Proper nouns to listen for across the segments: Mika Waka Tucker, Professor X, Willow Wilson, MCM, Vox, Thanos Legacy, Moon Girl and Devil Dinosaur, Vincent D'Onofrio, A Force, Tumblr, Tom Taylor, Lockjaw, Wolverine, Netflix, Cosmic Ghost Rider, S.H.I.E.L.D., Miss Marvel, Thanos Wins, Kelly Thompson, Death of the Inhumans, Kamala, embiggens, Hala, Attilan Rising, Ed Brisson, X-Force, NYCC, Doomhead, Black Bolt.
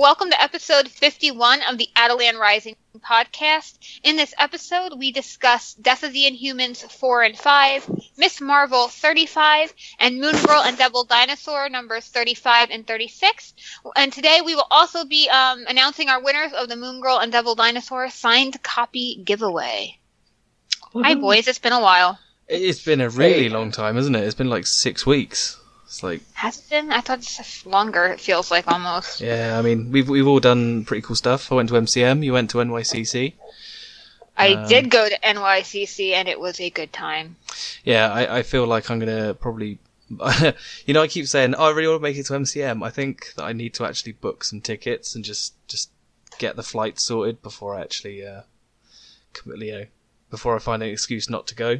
Welcome to episode 51 of the Attilan Rising podcast. In this episode, we discuss Death of the Inhumans 4 and 5, Miss Marvel 35, and Moon Girl and Devil Dinosaur numbers 35 and 36. And today we will also be announcing our winners of the Moon Girl and Devil Dinosaur signed copy giveaway. Woo-hoo. Hi, boys. It's been a while. It's been a really long time, isn't it? It's been like 6 weeks. It's like, has it been? I thought it's longer, it feels like, almost. Yeah, I mean, we've all done pretty cool stuff. I went to MCM, you went to NYCC. I did go to NYCC, and it was a good time. Yeah, I feel like I'm going to probably... you know, I keep saying, I really want to make it to MCM. I think that I need to actually book some tickets and just get the flight sorted before I actually... before I find an excuse not to go.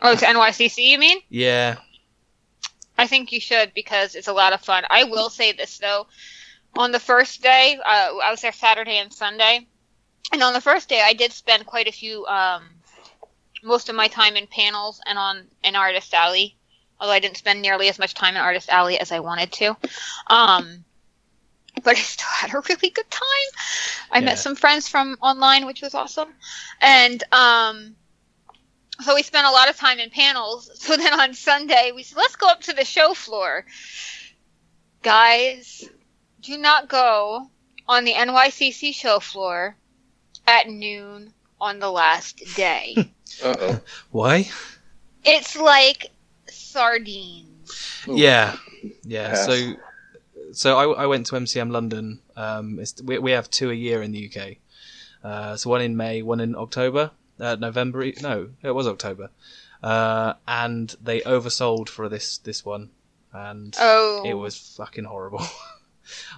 Oh, to NYCC, you mean? Yeah. I think you should, because it's a lot of fun. I will say this, though. On the first day, I was there Saturday and Sunday. And on the first day, I did spend quite a few, most of my time in panels and in Artist Alley. Although I didn't spend nearly as much time in Artist Alley as I wanted to. But I still had a really good time. I met some friends from online, which was awesome. And, so we spent a lot of time in panels. So then on Sunday, we said, let's go up to the show floor. Guys, do not go on the NYCC show floor at noon on the last day. Uh-oh. Why? It's like sardines. Ooh. Yeah. Yes. So I went to MCM London. We have two a year in the UK. So one in May, one in October. November? No, it was October, and they oversold for this one, and It was fucking horrible.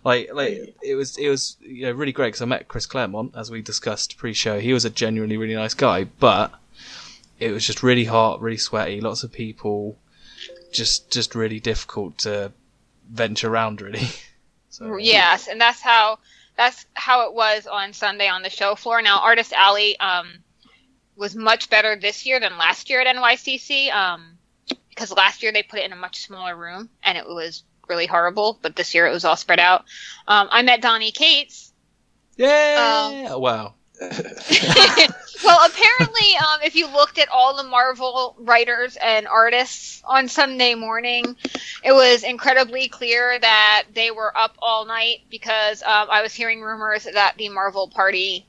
like it was you know, really great because I met Chris Claremont, as we discussed pre-show. He was a genuinely really nice guy, but it was just really hot, really sweaty, lots of people, just really difficult to venture around, really. So, yes, and that's how it was on Sunday on the show floor. Now, Artist Alley was much better this year than last year at NYCC, because last year they put it in a much smaller room, and it was really horrible, but this year it was all spread out. I met Donny Cates. Yeah! Wow. Well, apparently, if you looked at all the Marvel writers and artists on Sunday morning, it was incredibly clear that they were up all night, because I was hearing rumors that the Marvel party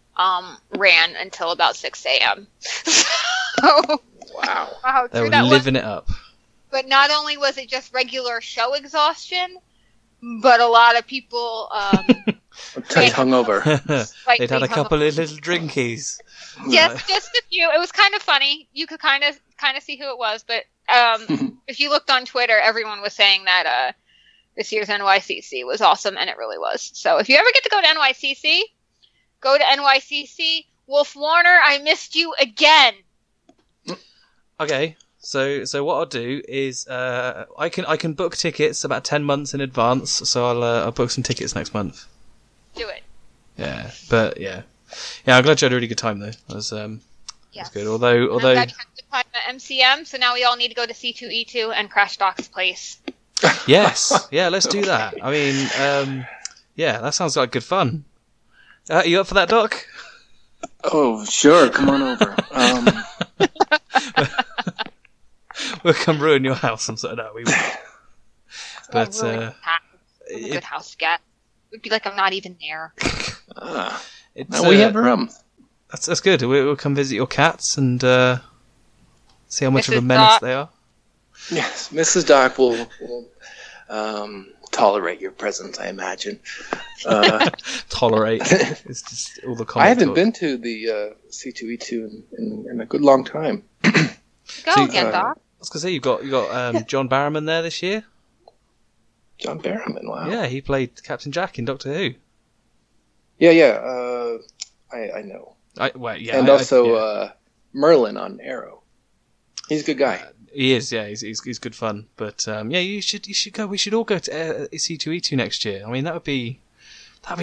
ran until about 6 a.m. So, wow. They were living it up. But not only was it just regular show exhaustion, but a lot of people... hungover. They'd had a couple of little drinkies. Yes, just a few. It was kind of funny. You could kind of see who it was, but if you looked on Twitter, everyone was saying that this year's NYCC was awesome, and it really was. So if you ever get to go to NYCC... Go to NYCC. Wolf Warner, I missed you again. Okay, so what I'll do is I can book tickets about 10 months in advance, so I'll book some tickets next month. Do it. Yeah, but yeah, I'm glad you had a really good time though. That was it was good. Although I'm glad you had a good time at MCM, so now we all need to go to C2E2 and Crash Doc's place. Yes, yeah, let's do that. I mean, that sounds like good fun. Are you up for that, Doc? Oh, sure. Come on over. We'll come ruin your house. I'm sorry, no, we won't. But I'm a good house guest. It would be like I'm not even there. We have a room. That's good. We'll come visit your cats and see how much Mrs. of a menace they are. Yes, Mrs. Doc will tolerate your presence, I imagine. Tolerate. It's just all the comments. I haven't been to the C2E2 in a good long time. Go again, Doc. I was gonna say you got John Barrowman there this year. John Barrowman, wow. Yeah, he played Captain Jack in Doctor Who. Yeah. I know. Merlin on Arrow. He's a good guy. He is, yeah. He's good fun, but you should go. We should all go to C2E2 next year. I mean, that would be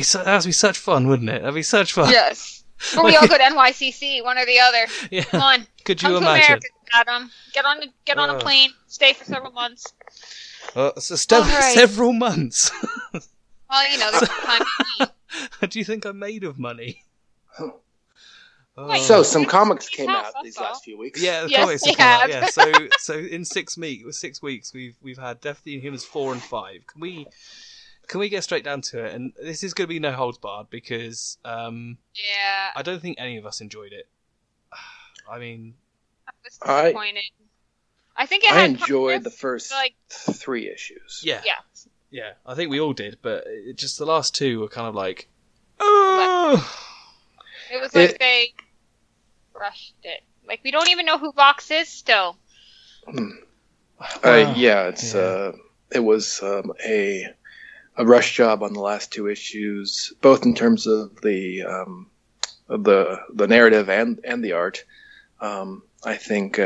such fun, wouldn't it? That'd be such fun. Yes, or we all go to NYCC, one or the other. Yeah. Come on, could you imagine? To America, Adam. Get on a plane, stay for several months. Several months. Well, you know, there's time to eat. Do you think I'm made of money? So some comics came out these last few weeks. Yeah, the comics have come out. Yeah, so in 6 weeks, we've had Death of the Inhumans 4 and 5. Can we get straight down to it? And this is going to be no holds barred because I don't think any of us enjoyed it. I mean, I was disappointed. I think I enjoyed the first like 3 issues. Yeah. I think we all did, but just the last 2 were kind of like, oh. It was like they rushed it. Like, we don't even know who Vox is still. It was a rush job on the last 2 issues, both in terms of the narrative and the art. I think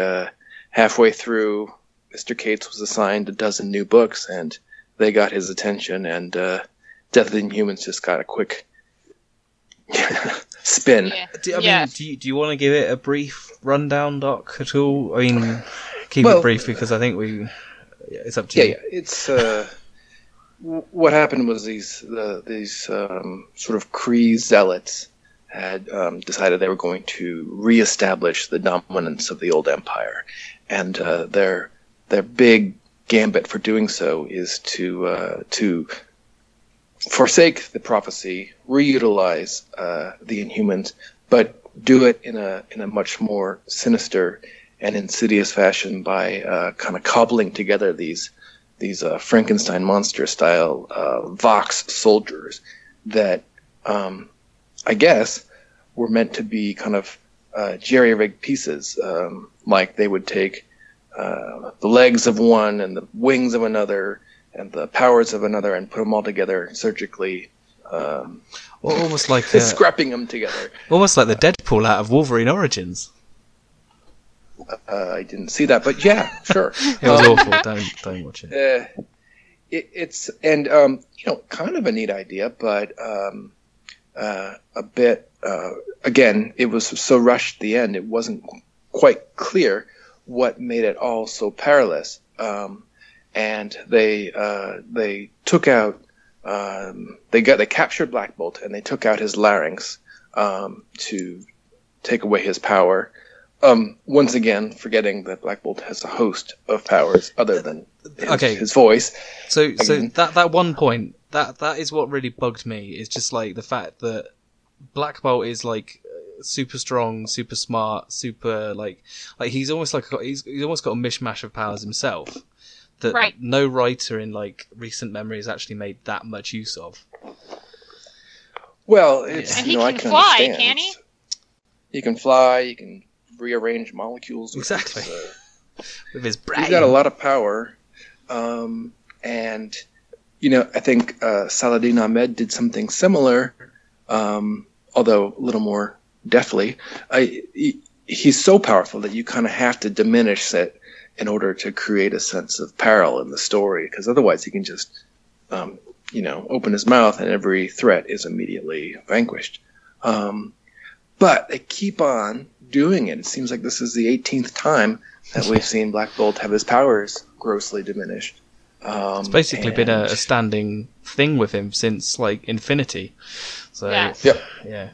halfway through, Mr. Cates was assigned a dozen new books, and they got his attention. And Death of the Inhumans just got a quick. Spin. Yeah. Do you want to give it a brief rundown, Doc, at all? I mean, keep it brief because I think it's up to you. Yeah, it's what happened was these sort of Kree zealots had decided they were going to reestablish the dominance of the old empire, and their big gambit for doing so is to forsake the prophecy, reutilize the Inhumans, but do it in a much more sinister and insidious fashion by kind of cobbling together these Frankenstein monster style Vox soldiers that I guess were meant to be kind of jerry-rigged pieces. Like they would take the legs of one and the wings of another and the powers of another and put them all together surgically, almost like scrapping them together. Almost like the Deadpool out of Wolverine Origins. I didn't see that, but yeah, sure. It was awful. Don't watch it. It's you know, kind of a neat idea, but a bit again, it was so rushed at the end. It wasn't quite clear what made it all so perilous. And they took out they captured Black Bolt and they took out his larynx to take away his power. Once again, forgetting that Black Bolt has a host of powers other than his voice. So that one point that is what really bugged me is just like the fact that Black Bolt is like super strong, super smart, super like he's almost got a mishmash of powers himself. That right. No writer in like recent memory has actually made that much use of. Well, it's and he can fly, understand. Can he? He can fly. He can rearrange molecules. Exactly. With his brain, he's got a lot of power. And you know, I think Saladin Ahmed did something similar, although a little more deftly. He's so powerful that you kind of have to diminish it in order to create a sense of peril in the story, because otherwise he can just, open his mouth and every threat is immediately vanquished. But they keep on doing it. It seems like this is the 18th time that we've seen Black Bolt have his powers grossly diminished. It's basically been a standing thing with him since, like, Infinity. So, yeah.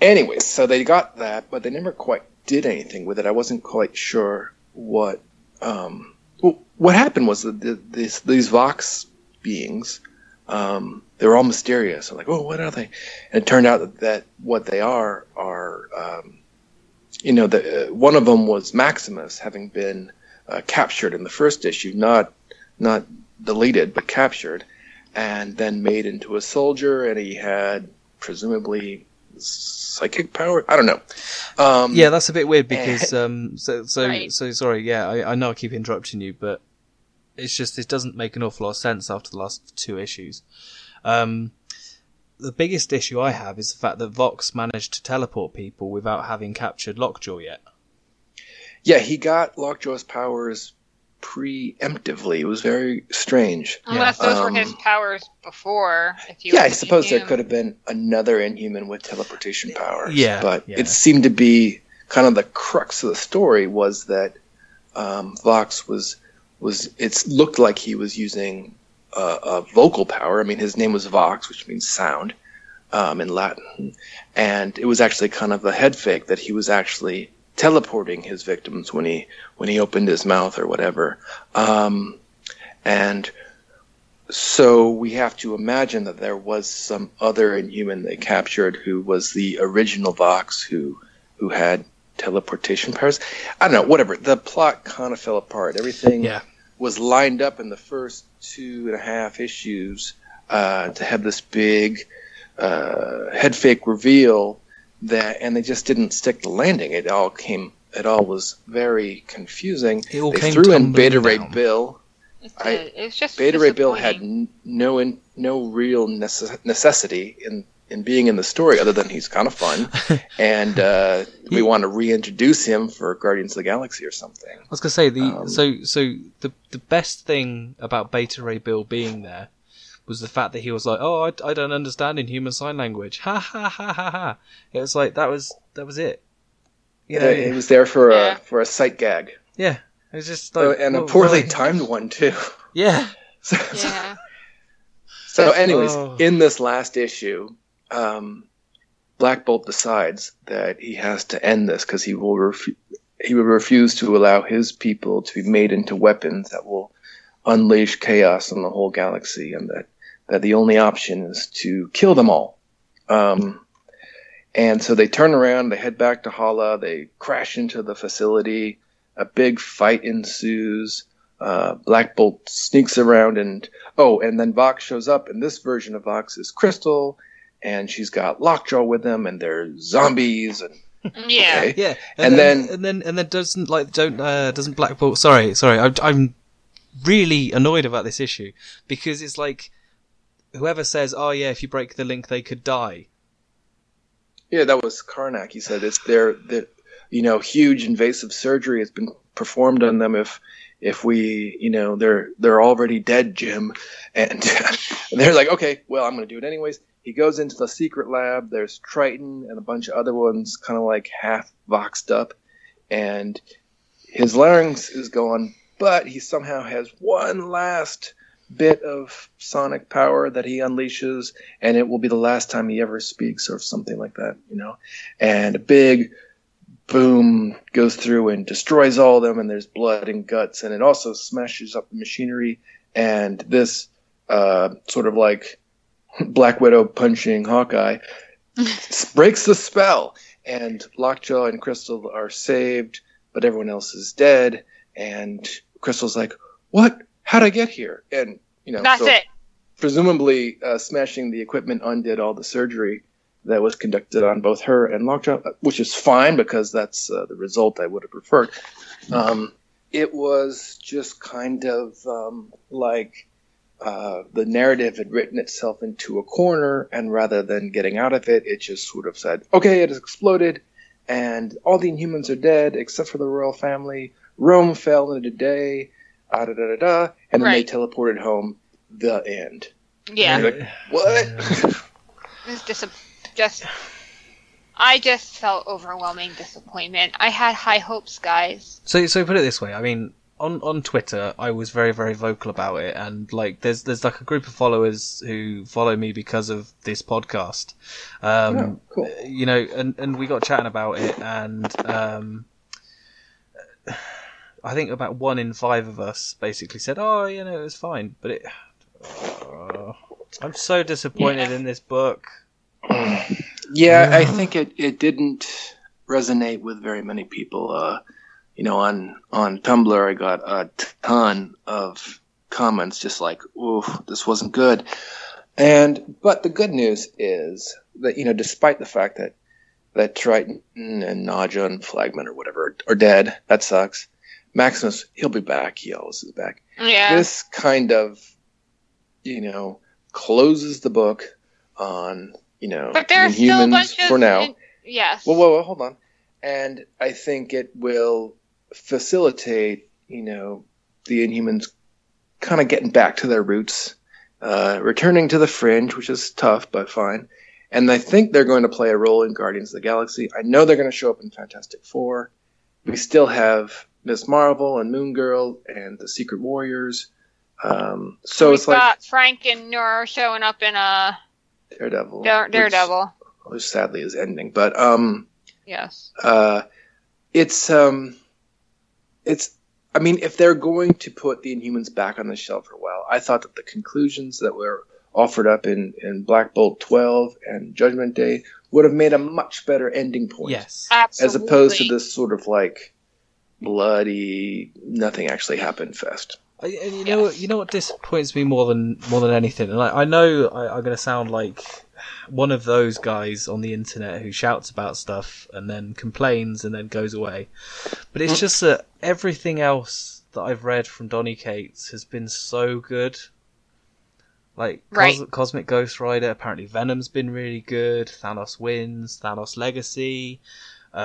Anyway, so they got that, but they never quite did anything with it. I wasn't quite sure what happened was that these Vox beings, they were all mysterious. I'm like, oh, what are they? And it turned out that what they are one of them was Maximus, having been captured in the first issue, not deleted, but captured, and then made into a soldier, and he had presumably psychic power. I don't know. That's a bit weird because sorry. Yeah, I know I keep interrupting you, but it's just it doesn't make an awful lot of sense after the last 2 issues. The biggest issue I have is the fact that Vox managed to teleport people without having captured Lockjaw yet. Yeah, he got Lockjaw's powers preemptively. It was very strange. Unless those were his powers before. I suppose there could have been another Inhuman with teleportation powers. Yeah, but it seemed to be kind of the crux of the story was that Vox looked like he was using vocal power. I mean, his name was Vox, which means sound in Latin. And it was actually kind of a head fake that he was actually teleporting his victims when he opened his mouth or whatever. And so we have to imagine that there was some other Inhuman they captured who was the original Vox who had teleportation powers. I don't know, whatever. The plot kind of fell apart. Everything was lined up in the first 2.5 issues to have this big head fake reveal, that, and they just didn't stick the landing. It all was very confusing. They threw in Beta Ray Bill. It's just Beta Ray Bill had no real necessity in being in the story, other than he's kind of fun, and we want to reintroduce him for Guardians of the Galaxy or something. I was gonna say the best thing about Beta Ray Bill being there was the fact that he was like, "Oh, I don't understand Inhuman Sign Language." Ha ha ha ha ha! It was like that was it. You know, it was there for a sight gag. Yeah. It was just like, and a poorly timed one too. Yeah. So anyways, in this last issue, Black Bolt decides that he has to end this because he will refuse to allow his people to be made into weapons that will unleash chaos on the whole galaxy, and that the only option is to kill them all. And so they turn around, they head back to Hala, they crash into the facility. A big fight ensues. Black Bolt sneaks around and then Vox shows up, and this version of Vox is Crystal, and she's got Lockjaw with them, and they're zombies and And then doesn't Black Bolt? Sorry, I'm really annoyed about this issue because it's like whoever says, "Oh yeah, if you break the link, they could die." Yeah, that was Karnak. He said it's their huge invasive surgery has been performed on them. If we, they're already dead, Jim. And they're like, okay, well, I'm going to do it anyways. He goes into the secret lab. There's Triton and a bunch of other ones kind of like half voxed up. And his larynx is gone, but he somehow has one last bit of sonic power that he unleashes, and it will be the last time he ever speaks or something like that, And a big boom goes through and destroys all of them, and there's blood and guts, and it also smashes up the machinery, and this sort of like Black Widow punching Hawkeye breaks the spell, and Lockjaw and Crystal are saved, but everyone else is dead, and Crystal's like, what? How'd I get here? And, that's it. Presumably smashing the equipment undid all the surgery that was conducted on both her and Lockjaw, which is fine because that's the result I would have preferred. It was just kind of the narrative had written itself into a corner, and rather than getting out of it, it just sort of said, okay, it has exploded, and all the Inhumans are dead except for the royal family. Rome fell in a day, and then they teleported home, the end. Yeah. And you're like, what? This I just felt overwhelming disappointment. I had high hopes, guys. So put it this way. I mean, on Twitter, I was very, very vocal about it, and like, there's like a group of followers who follow me because of this podcast. Cool. And we got chatting about it, and I think about 1 in 5 of us basically said, "Oh, it was fine," but it. I'm so disappointed in this book. Yeah, I think it didn't resonate with very many people. On Tumblr, I got a ton of comments just like, "Ooh, this wasn't good." But the good news is that despite the fact that Triton and Naja and Flagman or whatever are dead, that sucks. Maximus, he'll be back. He always is back. Yeah. This kind of, closes the book on but there are still a bunch of, for now. Yes. Whoa, hold on. And I think it will facilitate the Inhumans kind of getting back to their roots, returning to the Fringe, which is tough but fine. And I think they're going to play a role in Guardians of the Galaxy. I know they're going to show up in Fantastic Four. We still have Miss Marvel and Moon Girl and the Secret Warriors. So we've got Frank and Nur showing up in a Daredevil, which sadly is ending. But yes, it's. I mean, if they're going to put the Inhumans back on the shelf for a while, I thought that the conclusions that were offered up in Black Bolt 12 and Judgment Day would have made a much better ending point. Yes, absolutely. As opposed to this sort of like bloody nothing actually happened fest. And you know what disappoints me more than anything, and I know I'm going to sound like one of those guys on the internet who shouts about stuff and then complains and then goes away, but it's just that everything else that I've read from Donny Cates has been so good. Like Cosmic Ghost Rider, apparently Venom's been really good. Thanos wins. Thanos Legacy. And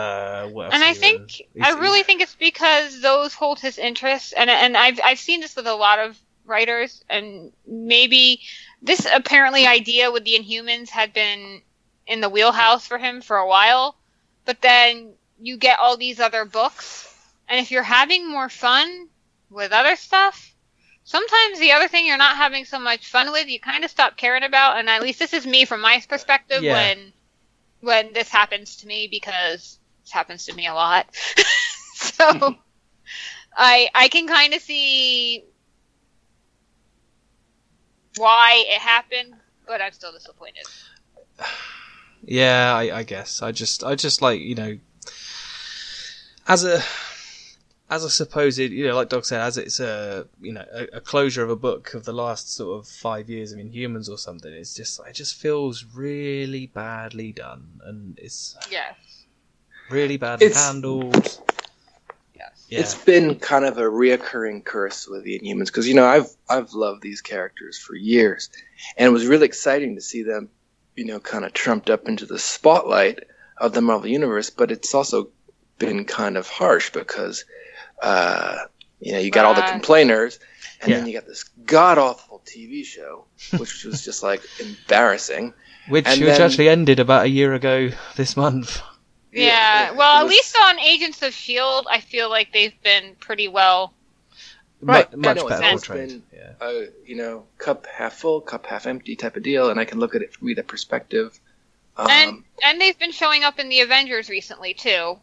I think I really think it's because those hold his interest, and I've seen this with a lot of writers, and maybe this apparently idea with the Inhumans had been in the wheelhouse for him for a while, but then you get all these other books, and if you're having more fun with other stuff, sometimes the other thing you're not having so much fun with, you kind of stop caring about. And at least this is me from my perspective when this happens to me, because this happens to me a lot. So I can kind of see why it happened, but I'm still disappointed. Yeah, I guess I just like, you know, as a supposed, you know, like Doc said, as it's a, you know, a closure of a book of the last sort of 5 years of Inhumans or something, it's just, it just feels really badly done, and it's really badly handled. Yes, it's been kind of a reoccurring curse with the Inhumans, because, you know, I've loved these characters for years, and it was really exciting to see them, you know, kind of trumped up into the spotlight of the Marvel Universe. But it's also been kind of harsh because. You know, you got all the complainers, and then you got this god-awful TV show, which was just, like, embarrassing. Which actually ended about a year ago this month. Yeah. Well, at least on Agents of S.H.I.E.L.D., I feel like they've been pretty well... Much better portrayed. You know, cup half full, cup half empty type of deal, and I can look at it from either perspective. And they've been showing up in the Avengers recently, too.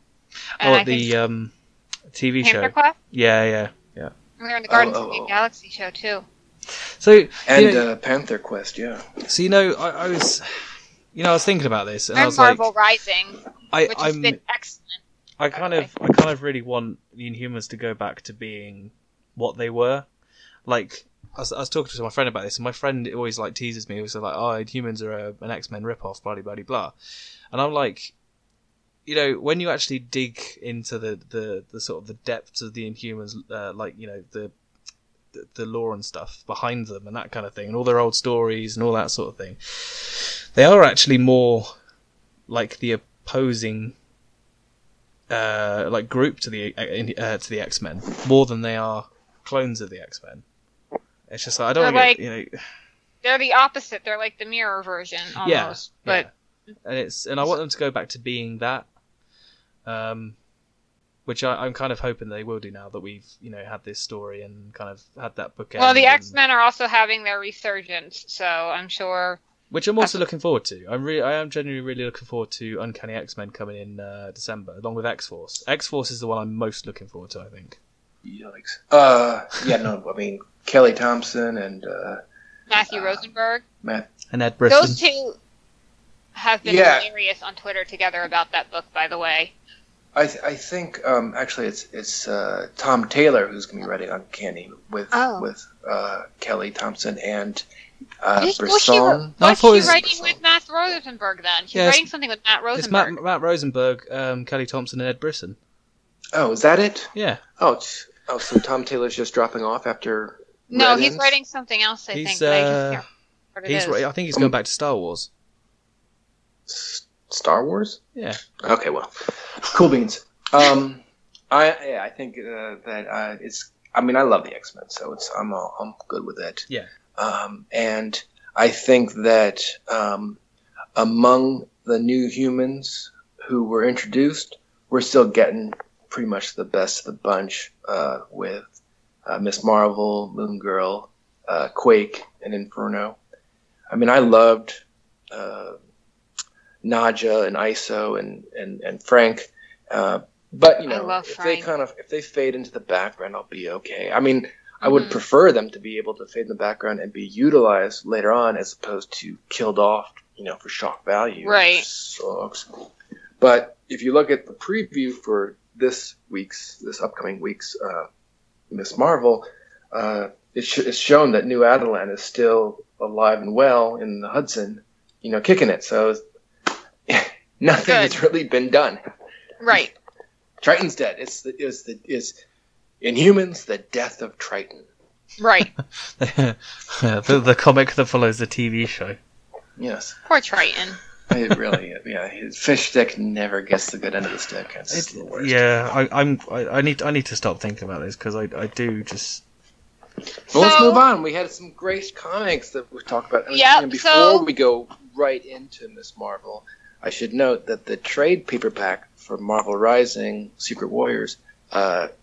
TV Hammer show. Clef? Yeah. We were in the Guardians of the Galaxy show too. So Panther Quest, yeah. So, you know, I was thinking about this, and I was Marvel Rising, which has been excellent. I kind of really want the Inhumans to go back to being what they were. Like, I was talking to my friend about this, and my friend always like teases me. He was like, "Oh, Inhumans are an X-Men ripoff, blah blah blah," and I'm like. You know, when you actually dig into the sort of the depths of the Inhumans, like, you know, the lore and stuff behind them and that kind of thing, and all their old stories and all that sort of thing, they are actually more like the opposing like group to the X-Men more than they are clones of the X-Men. It's just like, they're the opposite. They're like the mirror version almost, but. And I want them to go back to being that, which I'm kind of hoping they will do now that we've, you know, had this story and kind of had that book. Well, the X-Men are also having their resurgence, so I'm sure. Which I'm also looking forward to. I am genuinely really looking forward to Uncanny X-Men coming in December, along with X-Force. X-Force is the one I'm most looking forward to, I think. Yikes. I mean, Kelly Thompson and Matthew Rosenberg, and Ed Brisson. Those two. Have been hilarious on Twitter together about that book, by the way. I think actually it's Tom Taylor who's going to be writing Uncanny with Kelly Thompson and Brisson. Was she writing Brisson. With Matt Rosenberg then? She's writing something with Matt Rosenberg. It's Matt Rosenberg, Kelly Thompson, and Ed Brisson. Oh, is that it? Yeah. Oh, so Tom Taylor's just dropping off after. No, he's writing something else. I think he's going back to Star Wars. Star Wars? Yeah. Okay, well, cool beans. I think that it's. I mean, I love the X-Men, so it's. I'm good with it. Yeah. And I think that among the new humans who were introduced, we're still getting pretty much the best of the bunch with Miss Marvel, Moon Girl, Quake and Inferno. I mean, I loved Nadja and Iso and Frank, but you know, if Frank. if they fade into the background, I'll be okay. I mean, I would prefer them to be able to fade in the background and be utilized later on, as opposed to killed off, you know, for shock value. Right. Sucks. But if you look at the preview for this upcoming week's Miss Marvel, it's shown that New Attilan is still alive and well in the Hudson, you know, kicking it. So nothing has really been done. Right. Triton's dead. It's Inhumans, the death of Triton. Right. the comic that follows the TV show. Yes. Poor Triton. It really, yeah. His fish stick never gets the good end of the stick. It's the worst. Yeah, I need to stop thinking about this, because I do just. So, let's move on. We had some great comics that we talked about. Yeah. Before we go right into Miss Marvel, I should note that the trade paperback for Marvel Rising: Secret Warriors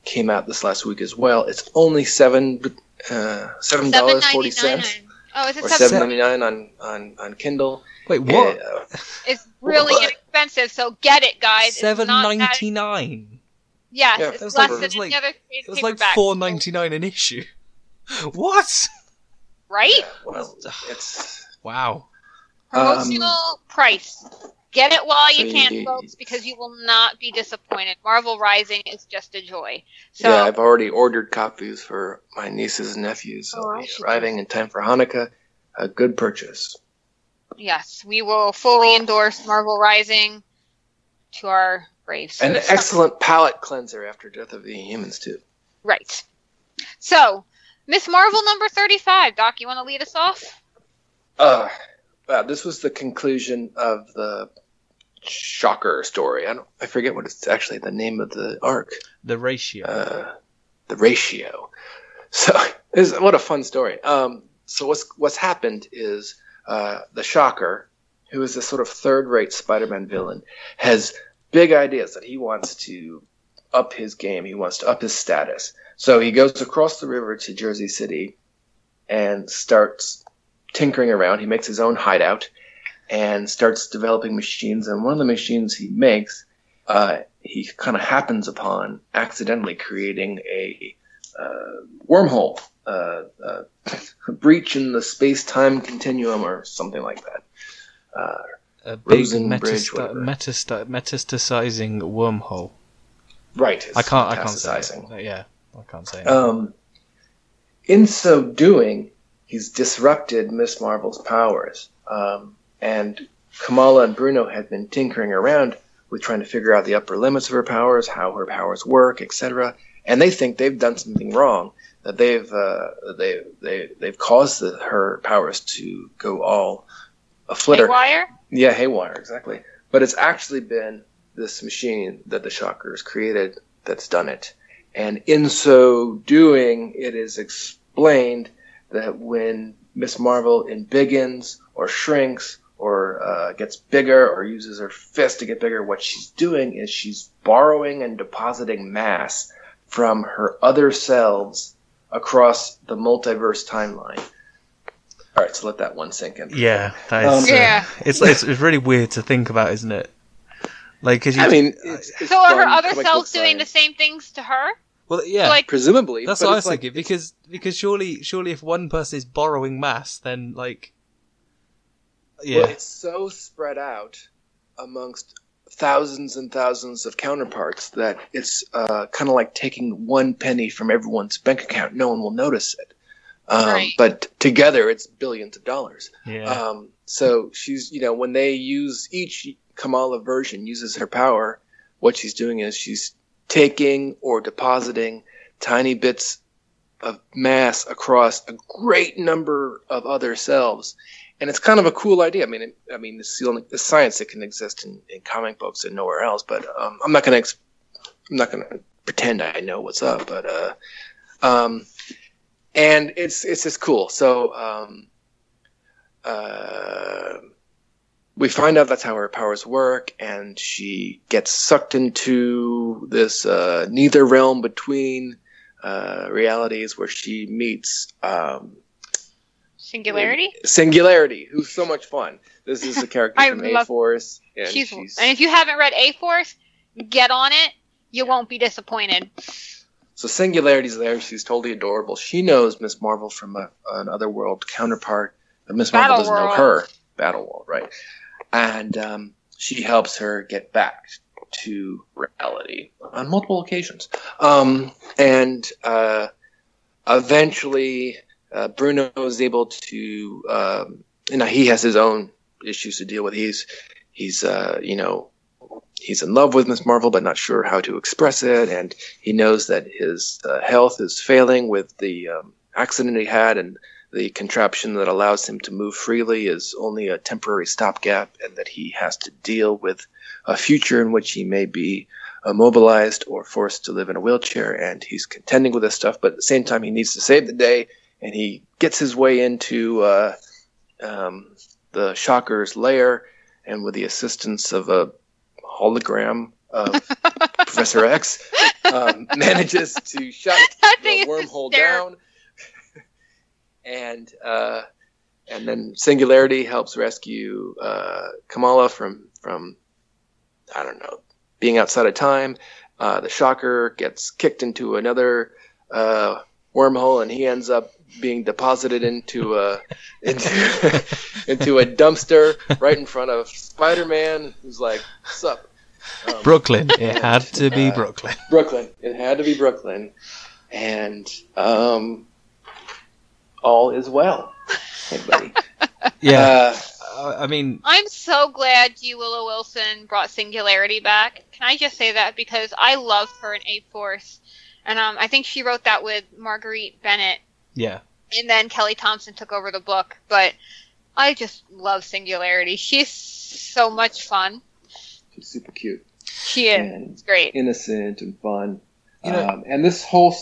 came out this last week as well. It's only $7.40. Oh, is it $7.99 on Kindle? Wait, what? It's really inexpensive, so get it, guys. $7.99. Yes, yeah, it's less than any other paperback. It was like $4.99 an issue. What? Right? Yeah, well, it's wow. Promotional price. Get it while you can, folks, because you will not be disappointed. Marvel Rising is just a joy. So, yeah, I've already ordered copies for my nieces and nephews. So they'll be arriving in time for Hanukkah. A good purchase. Yes, we will fully endorse Marvel Rising to our graves. An excellent palate cleanser after Death of the Inhumans, too. Right. So, Miss Marvel number 35. Doc, you want to lead us off? Wow, this was the conclusion of the Shocker story. I forget what it's actually the name of the arc. The Ratio. The Ratio. So, what a fun story. So what's happened is the Shocker, who is this sort of third-rate Spider-Man villain, has big ideas that he wants to up his game. He wants to up his status. So he goes across the river to Jersey City and starts tinkering around. He makes his own hideout and starts developing machines. And one of the machines he makes, he kind of happens upon accidentally creating a wormhole, a breach in the space-time continuum or something like that. A big metastasizing wormhole. Right. I can't say it. Yeah, I can't say it. In so doing, he's disrupted Miss Marvel's powers. And Kamala and Bruno had been tinkering around with trying to figure out the upper limits of her powers, how her powers work, etc. And they think they've done something wrong, that they've caused her powers to go all a flitter. Haywire? Yeah, haywire, exactly. But it's actually been this machine that the Shocker has created that's done it. And in so doing, it is explained that when Miss Marvel embiggens or shrinks or gets bigger or uses her fist to get bigger, what she's doing is she's borrowing and depositing mass from her other selves across the multiverse timeline. All right, so let that one sink in. Yeah, that is, yeah. It's really weird to think about, isn't it? Like, 'cause it's so are her other selves doing the same things to her? Well, yeah, like, presumably. That's what I was thinking, because surely if one person is borrowing mass, then yeah, well, it's so spread out amongst thousands and thousands of counterparts that it's kind of like taking one penny from everyone's bank account. No one will notice it. Right. But together it's billions of dollars. Yeah. So she's, you know, when they use each Kamala version uses her power, what she's doing is she's taking or depositing tiny bits of mass across a great number of other selves. And it's kind of a cool idea. I mean, this is the science that can exist in comic books and nowhere else. But I'm not gonna pretend I know what's up. But and it's just cool. So we find out that's how her powers work, and she gets sucked into this neither realm between realities where she meets Singularity? Singularity, who's so much fun. This is a character from A Force. And if you haven't read A Force, get on it. You won't be disappointed. So Singularity's there. She's totally adorable. She knows Miss Marvel from an Otherworld counterpart. But Miss Marvel doesn't know her. Battleworld, right. And she helps her get back to reality on multiple occasions. Eventually... Bruno is able to, you know, he has his own issues to deal with. He's in love with Miss Marvel, but not sure how to express it. And he knows that his health is failing with the accident he had, and the contraption that allows him to move freely is only a temporary stopgap, and that he has to deal with a future in which he may be immobilized or forced to live in a wheelchair. And he's contending with this stuff, but at the same time, he needs to save the day. And he gets his way into the Shocker's lair, and with the assistance of a hologram of Professor X, manages to shut the wormhole down. And then Singularity helps rescue Kamala from I don't know, being outside of time. The Shocker gets kicked into another wormhole, and he ends up being deposited into a dumpster right in front of Spider Man, who's like, "Sup, Brooklyn." It had to be Brooklyn. And all is well. Hey, buddy. Yeah, I mean, I'm so glad you, Willow Wilson, brought Singularity back. Can I just say that, because I loved her in A Force, and I think she wrote that with Marguerite Bennett. Yeah. And then Kelly Thompson took over the book, but I just love Singularity. She's so much fun. She's super cute. She is. And it's great. Innocent and fun. And this whole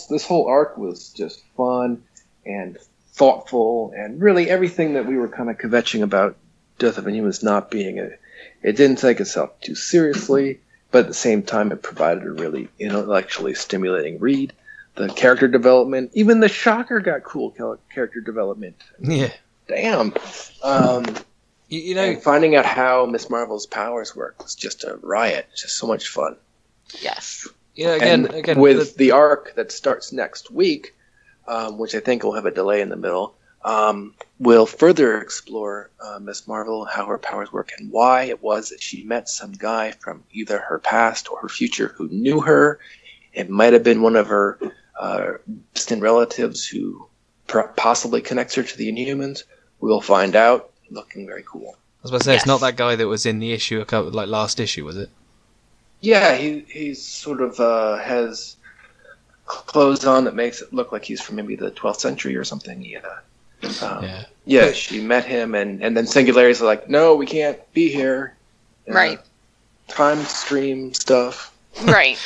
arc was just fun and thoughtful, and really everything that we were kind of kvetching about Death of the Inhumans not being it. It didn't take itself too seriously, but at the same time it provided a really intellectually stimulating read. The character development, even the Shocker got cool character development. Yeah, damn. Finding out how Miss Marvel's powers work was just a riot. Just so much fun. Yes. Yeah. Again, with the arc that starts next week, which I think will have a delay in the middle, we'll further explore Miss Marvel, how her powers work, and why it was that she met some guy from either her past or her future who knew her. It might have been one of her distant relatives who possibly connects her to the Inhumans. We'll find out. Looking very cool. I was about to say, It's not that guy that was in the issue, like last issue, was it? Yeah, he's sort of has clothes on that makes it look like he's from maybe the 12th century or something. Yeah. Yeah, she met him, and then Singularity's like, no, we can't be here. Right. Time stream stuff. Right.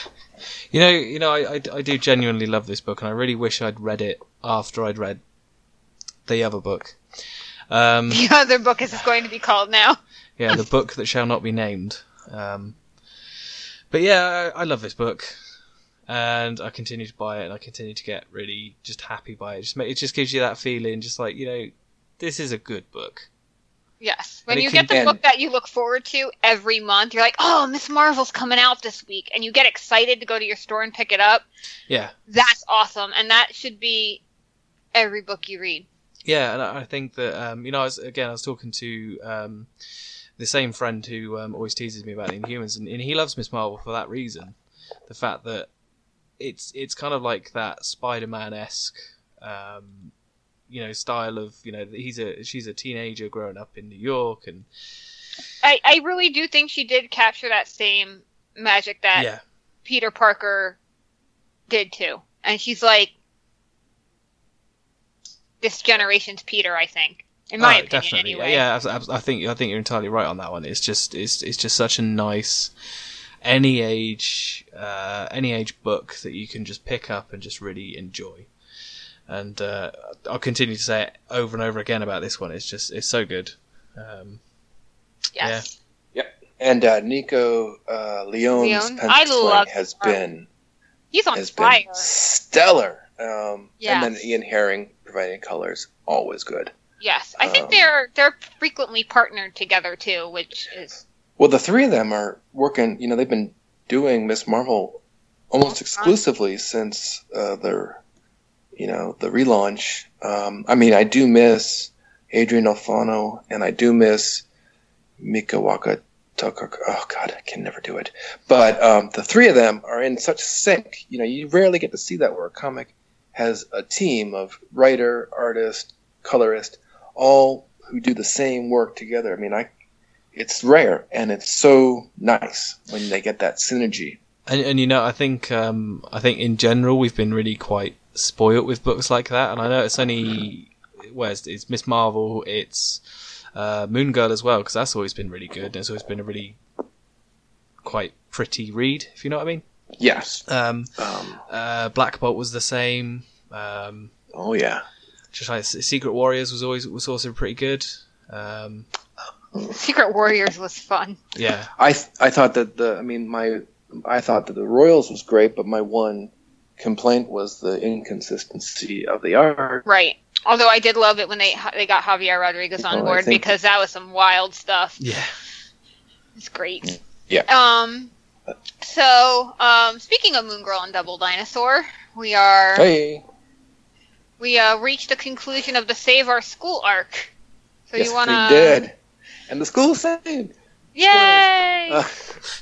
I do genuinely love this book, and I really wish I'd read it after I'd read the other book. The other book is going to be called now. Yeah, the book that shall not be named. But yeah, I love this book, and I continue to buy it, and I continue to get really just happy by it. It just gives you that feeling, just like, this is a good book. Yes. When you get the book that you look forward to every month, you're like, oh, Miss Marvel's coming out this week, and you get excited to go to your store and pick it up. Yeah. That's awesome, and that should be every book you read. Yeah, and I think that, I was talking to the same friend who always teases me about Inhumans, and he loves Miss Marvel for that reason. The fact that it's kind of like that Spider Man-esque style of, she's a teenager growing up in New York, and I really do think she did capture that same magic that Peter Parker did too. And she's like this generation's Peter, I think, in my opinion, definitely. Anyway. Yeah, I think you're entirely right on that one. It's just such a nice any age book that you can just pick up and just really enjoy. And I'll continue to say it over and over again about this one. It's so good. Yes. Yeah. Yep. And Nico Leone's penciling has been stellar. And then Ian Herring providing colors, always good. Yes, I think they're frequently partnered together too, which is... Well, the three of them are working, you know, they've been doing Miss Marvel almost exclusively since their, you know, the relaunch. I mean, I do miss Adrian Alfano, and I do miss Mika Waka Tucker. Oh, God, I can never do it. But the three of them are in such sync. You know, you rarely get to see that where a comic has a team of writer, artist, colorist, all who do the same work together. I mean, it's rare, and it's so nice when they get that synergy. And you know, I think in general we've been really quite spoiled with books like that. And I know it's only it's Miss Marvel, it's Moon Girl as well, because that's always been really good. And it's always been a really quite pretty read, if you know what I mean. Yes. Black Bolt was the same. Oh yeah. Just like Secret Warriors was also pretty good. Secret Warriors was fun. Yeah, I thought that the Royals was great, but my one complaint was the inconsistency of the art. Right. Although I did love it when they got Javier Rodriguez on board, because that was some wild stuff. Yeah. It's great. Yeah. So, speaking of Moon Girl and Devil Dinosaur, we reached the conclusion of the Save Our School arc. So yes, you want to? We did. And the school saved. Yay!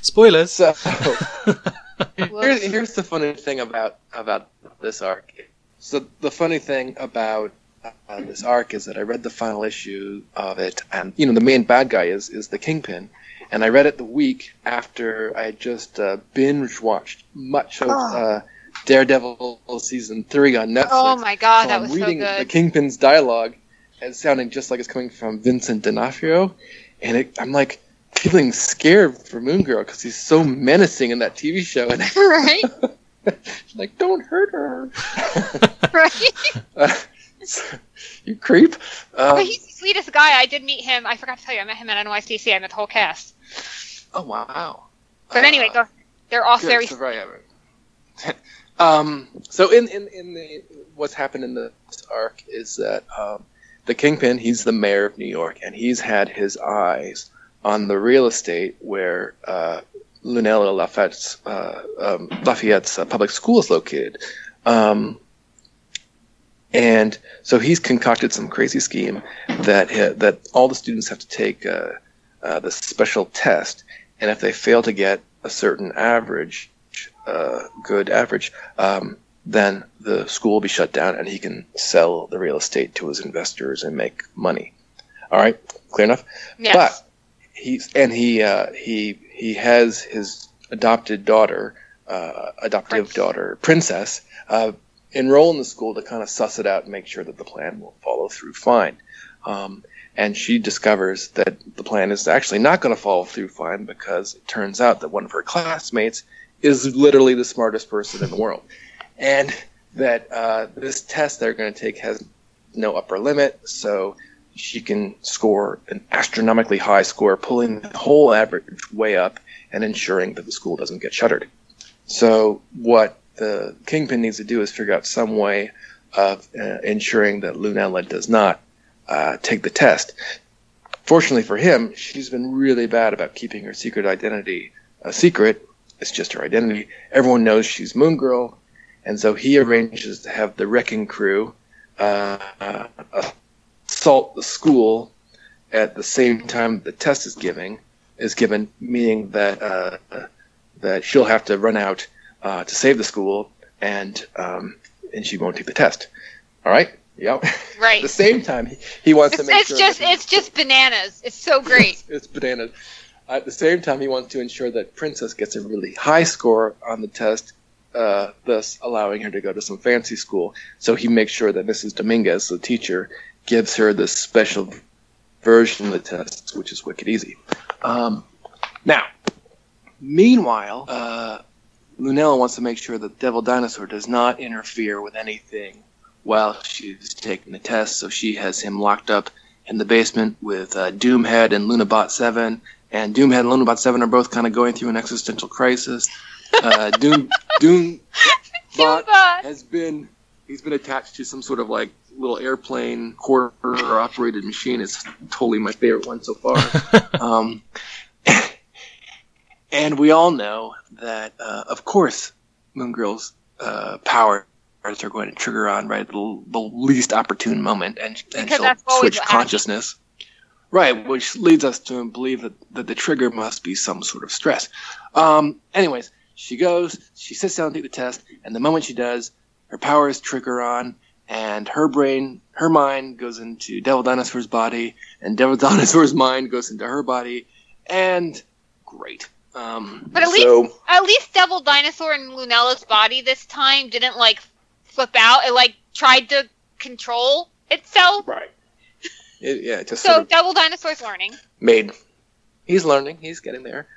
Spoilers. So, here's the funny thing about this arc. So the funny thing about this arc is that I read the final issue of it, and you know the main bad guy is the Kingpin, and I read it the week after I just binge watched much of Daredevil season 3 on Netflix. Oh my God, so that was so good. I'm reading the Kingpin's dialogue and sounding just like it's coming from Vincent D'Onofrio, and I'm like feeling scared for Moon Girl because he's so menacing in that TV show. And right? Like, don't hurt her. Right? You creep. But he's the sweetest guy. I did meet him. I forgot to tell you, I met him at NYCC. I met the whole cast. Oh, wow. But anyway, they're all very... So what's happened in this arc is that... the Kingpin, he's the mayor of New York, and he's had his eyes on the real estate where Lunella Lafayette's public school is located. And so he's concocted some crazy scheme that all the students have to take this special test, and if they fail to get a certain average, good average, then the school will be shut down and he can sell the real estate to his investors and make money. All right, clear enough? Yes. But he has his adoptive daughter, Princess, enroll in the school to kind of suss it out and make sure that the plan will follow through fine. And she discovers that the plan is actually not going to follow through fine because it turns out that one of her classmates is literally the smartest person in the world. And that this test they're going to take has no upper limit, so she can score an astronomically high score, pulling the whole average way up and ensuring that the school doesn't get shuttered. So what the Kingpin needs to do is figure out some way of ensuring that Lunella does not take the test. Fortunately for him, she's been really bad about keeping her secret identity a secret. It's just her identity. Everyone knows she's Moon Girl. And so he arranges to have the Wrecking Crew assault the school at the same time the test is given, meaning that that she'll have to run out to save the school, and she won't take the test. All right, yeah. Right. At the same time, he wants to make sure. It's just bananas. It's so great. It's bananas. At the same time, he wants to ensure that Princess gets a really high score on the test. Thus allowing her to go to some fancy school. So he makes sure that Mrs. Dominguez, the teacher, gives her this special version of the test, which is wicked easy. Meanwhile, Lunella wants to make sure that Devil Dinosaur does not interfere with anything while she's taking the test. So she has him locked up in the basement with Doomhead and Lunabot 7. And Doomhead and Lunabot 7 are both kind of going through an existential crisis. Doombot has been attached to some sort of like little airplane quarter-operated machine is totally my favorite one so far. And we all know that, of course, Moon Girl's powers are going to trigger on right at the least opportune moment, and she'll switch consciousness. Right, which leads us to believe that the trigger must be some sort of stress. Anyways, she goes, she sits down to take the test, and the moment she does, her powers trigger on, and her mind goes into Devil Dinosaur's body, and Devil Dinosaur's mind goes into her body, and great. But at least Devil Dinosaur in Lunella's body this time didn't, flip out. It, tried to control itself. Right. Devil Dinosaur's learning. He's learning. He's getting there.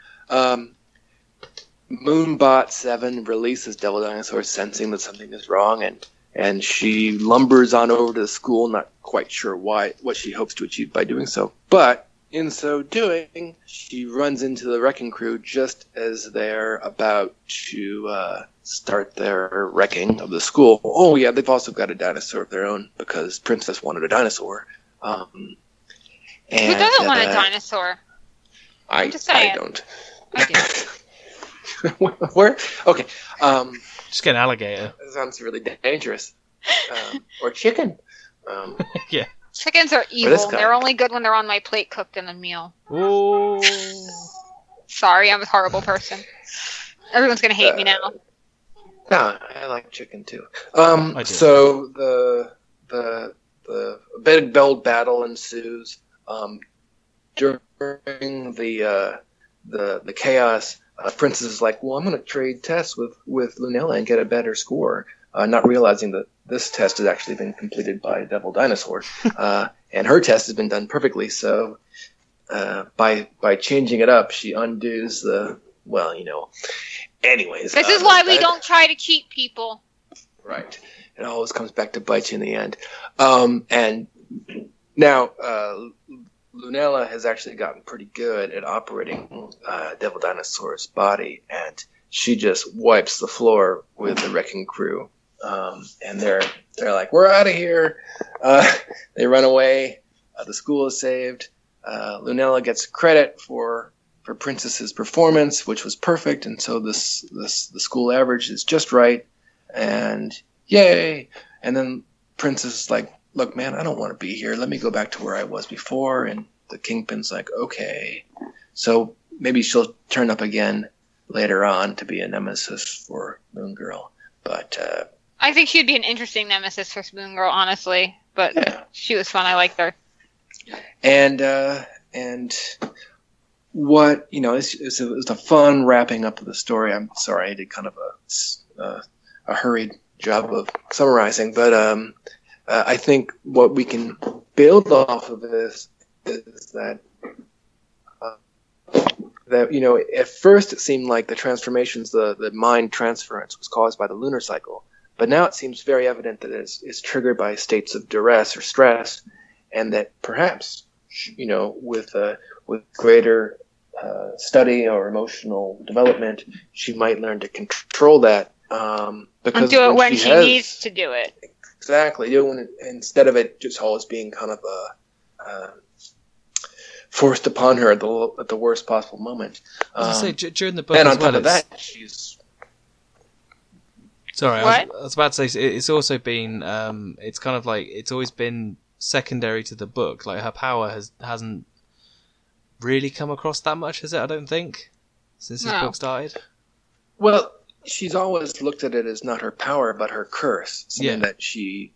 Moonbot 7 releases Devil Dinosaur, sensing that something is wrong, and she lumbers on over to the school, not quite sure what she hopes to achieve by doing so. But in so doing, she runs into the Wrecking Crew just as they're about to start their wrecking of the school. Oh, yeah, they've also got a dinosaur of their own because Princess wanted a dinosaur. Who doesn't want a dinosaur? I don't. I do. Where? Okay. Just get an alligator. That sounds really dangerous. Or chicken. Yeah. Chickens are evil. They're only good when they're on my plate cooked in a meal. Ooh. Sorry, I'm a horrible person. Everyone's going to hate me now. No, I like chicken too. So the big belt battle ensues. During the chaos, Princess is like, "Well, I'm going to trade tests with Lunella and get a better score," not realizing that this test has actually been completed by Devil Dinosaur, and her test has been done perfectly. So, by changing it up, she undoes the Anyways, this is why we don't try to cheat people. Right. It always comes back to bite you in the end. And now Lunella has actually gotten pretty good at operating Devil Dinosaur's body, and she just wipes the floor with the Wrecking Crew. And they're like, "We're out of here." They run away. The school is saved. Lunella gets credit for Princess's performance, which was perfect, and so the school average is just right. And yay! And then Princess is like, "Look, man, I don't want to be here. Let me go back to where I was before." And the Kingpin's like, "Okay." So maybe she'll turn up again later on to be a nemesis for Moon Girl. But I think she'd be an interesting nemesis for Moon Girl, honestly. But yeah. She was fun. I liked her. And what it was a fun wrapping up of the story. I'm sorry I did kind of a hurried job of summarizing, but I think what we can build off of this is that at first it seemed like the transformations, the mind transference, was caused by the lunar cycle, but now it seems very evident that it's triggered by states of duress or stress, and that perhaps with greater study or emotional development, she might learn to control that. Because do it when she needs to do it. Exactly. Instead of it just always being kind of forced upon her at the worst possible moment. During the book, and on top of that, she's... Sorry, I was about to say, it's also been... it's kind of like... It's always been secondary to the book. Like, her power hasn't really come across that much, has it? I don't think, since this book started. Well... She's always looked at it as not her power, but her curse, something that she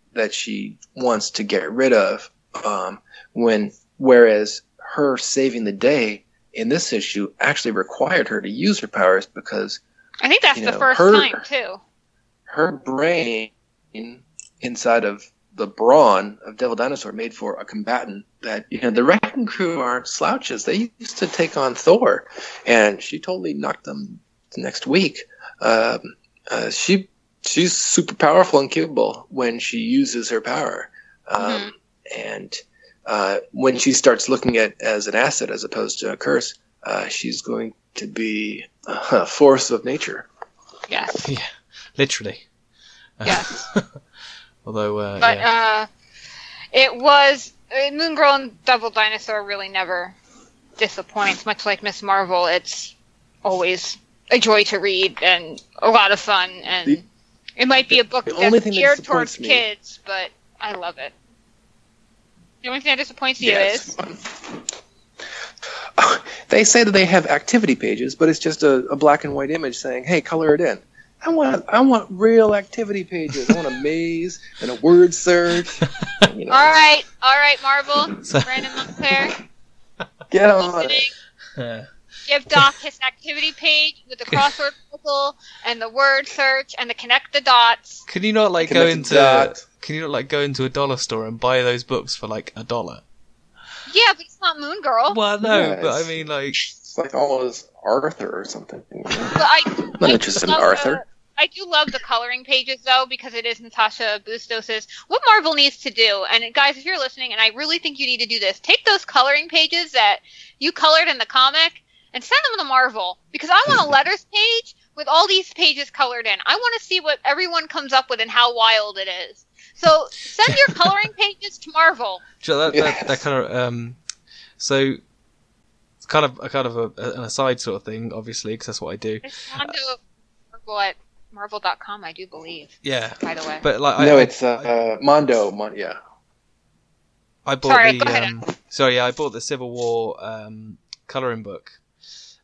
wants to get rid of. Whereas her saving the day in this issue actually required her to use her powers, because I think that's the first time too. Her brain inside of the brawn of Devil Dinosaur made for a combatant that, the Wrecking Crew aren't slouches. They used to take on Thor, and she totally knocked them the next week. She's super powerful and capable when she uses her power, and when she starts looking at as an asset as opposed to a curse, she's going to be a force of nature. Yes, yeah, literally. Yes. Although, but It was... Moon Girl and Devil Dinosaur really never disappoints. Much like Miss Marvel, it's always a joy to read and a lot of fun. And it might be a book that's geared towards kids, but I love it. The only thing that disappoints you is... They say that they have activity pages, but it's just a black and white image saying, hey, color it in. I want real activity pages. I want a maze and a word search. You know. All right, Marvel, Brandon Montclair. Get on it. Give Doc his activity page with the crossword puzzle and the word search and the connect the dots. Can you not like go into a dollar store and buy those books for like $1? Yeah, but it's not Moon Girl. Well, no, but I mean, like... It's like almost Arthur or something. You know? I'm not interested in Arthur. I do love the coloring pages, though, because it is Natasha Bustos's. What Marvel needs to do, and guys, if you're listening, and I really think you need to do this, take those coloring pages that you colored in the comic and send them to Marvel, because I want a letters page with all these pages colored in. I want to see what everyone comes up with and how wild it is. So send your coloring pages to Marvel. An aside sort of thing, obviously, because that's what I do. It's onto Marvel at Marvel.com, I do believe. Yeah. By the way, but it's Mondo. I bought I bought the Civil War coloring book,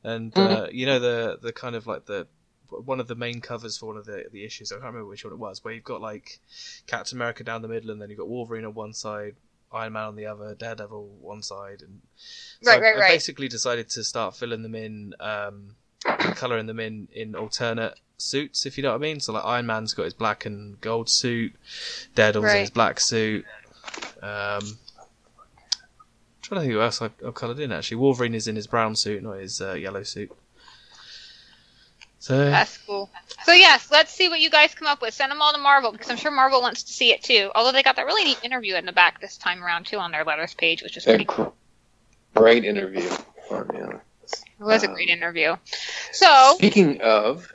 and you know the kind of like the. One of the main covers for one of the issues, I can't remember which one it was, where you've got like Captain America down the middle, and then you've got Wolverine on one side, Iron Man on the other, Daredevil one side, and so I basically decided to start filling them in, colouring them in alternate suits, if you know what I mean. So like Iron Man's got his black and gold suit, Daredevil's in his black suit. I'm trying to think who else I've coloured in actually. Wolverine is in his brown suit, not his yellow suit. So, that's cool. So yes, let's see what you guys come up with. Send them all to Marvel, because I'm sure Marvel wants to see it too. Although they got that really neat interview in the back this time around too on their letters page, which is pretty cool. Great interview. It was a great interview. So speaking of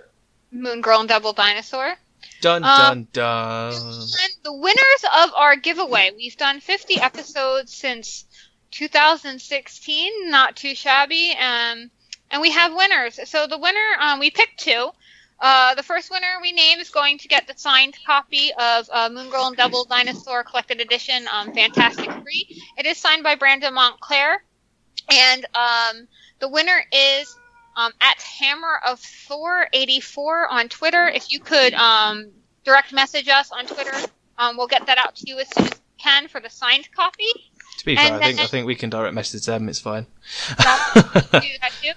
Moon Girl and Devil Dinosaur, dun dun dun. And the winners of our giveaway. We've done 50 episodes since 2016. Not too shabby. And we have winners. So the winner, we picked two. The first winner we named is going to get the signed copy of Moon Girl and Devil Dinosaur Collected Edition Fantastic Three. It is signed by Brandon Montclair. And the winner is at Hammer of Thor 84 on Twitter. If you could direct message us on Twitter, we'll get that out to you as soon as we can for the signed copy. To be fair, I think we can direct message them. It's fine.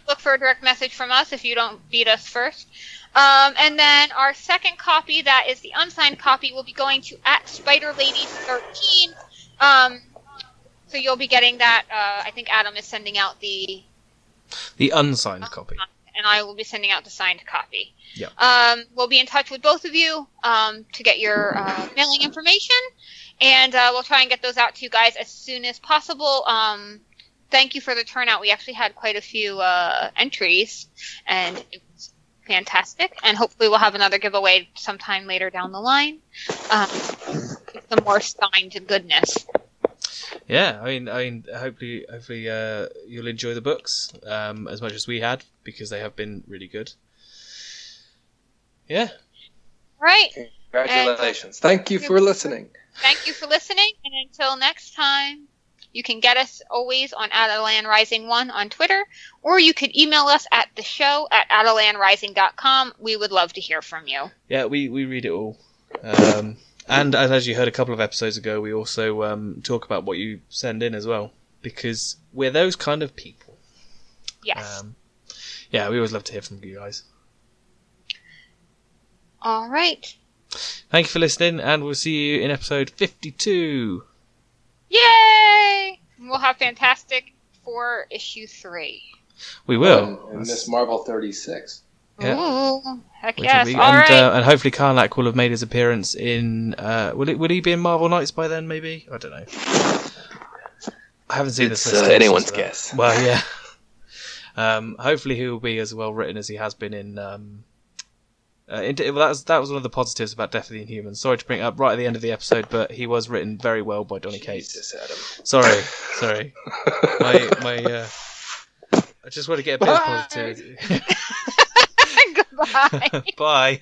Look for a direct message from us if you don't beat us first. And then our second copy, that is the unsigned copy, will be going to @SpiderLady13. So you'll be getting that. I think Adam is sending out the unsigned copy, and I will be sending out the signed copy. Yeah. We'll be in touch with both of you to get your mailing information. And we'll try and get those out to you guys as soon as possible. Thank you for the turnout. We actually had quite a few entries, and it was fantastic. And hopefully we'll have another giveaway sometime later down the line. Some more signed goodness. Yeah, I mean, hopefully you'll enjoy the books as much as we had, because they have been really good. Yeah. Right. Congratulations. Thank you for listening. Thank you for listening, and until next time, you can get us always on Attilan Rising 1 on Twitter, or you could email us at the show at AttilanRising.com. We would love to hear from you. Yeah, we read it all. And as you heard a couple of episodes ago, we also talk about what you send in as well, because we're those kind of people. Yes. Yeah, we always love to hear from you guys. All right. Thank you for listening, and we'll see you in episode 52. Yay! We'll have Fantastic Four issue 3. We will. And Miss Marvel 36. Yeah. Ooh, heck yes! All right. And hopefully Karnak will have made his appearance in. Will he be in Marvel Knights by then? Maybe, I don't know. I haven't seen this list. Anyone's guess. Well, yeah. Hopefully he will be as well written as he has been in That was one of the positives about Death of the Inhumans. Sorry to bring it up right at the end of the episode, but he was written very well by Donny Cates. Sorry. I just want to get a bit of positivity. Goodbye. Bye.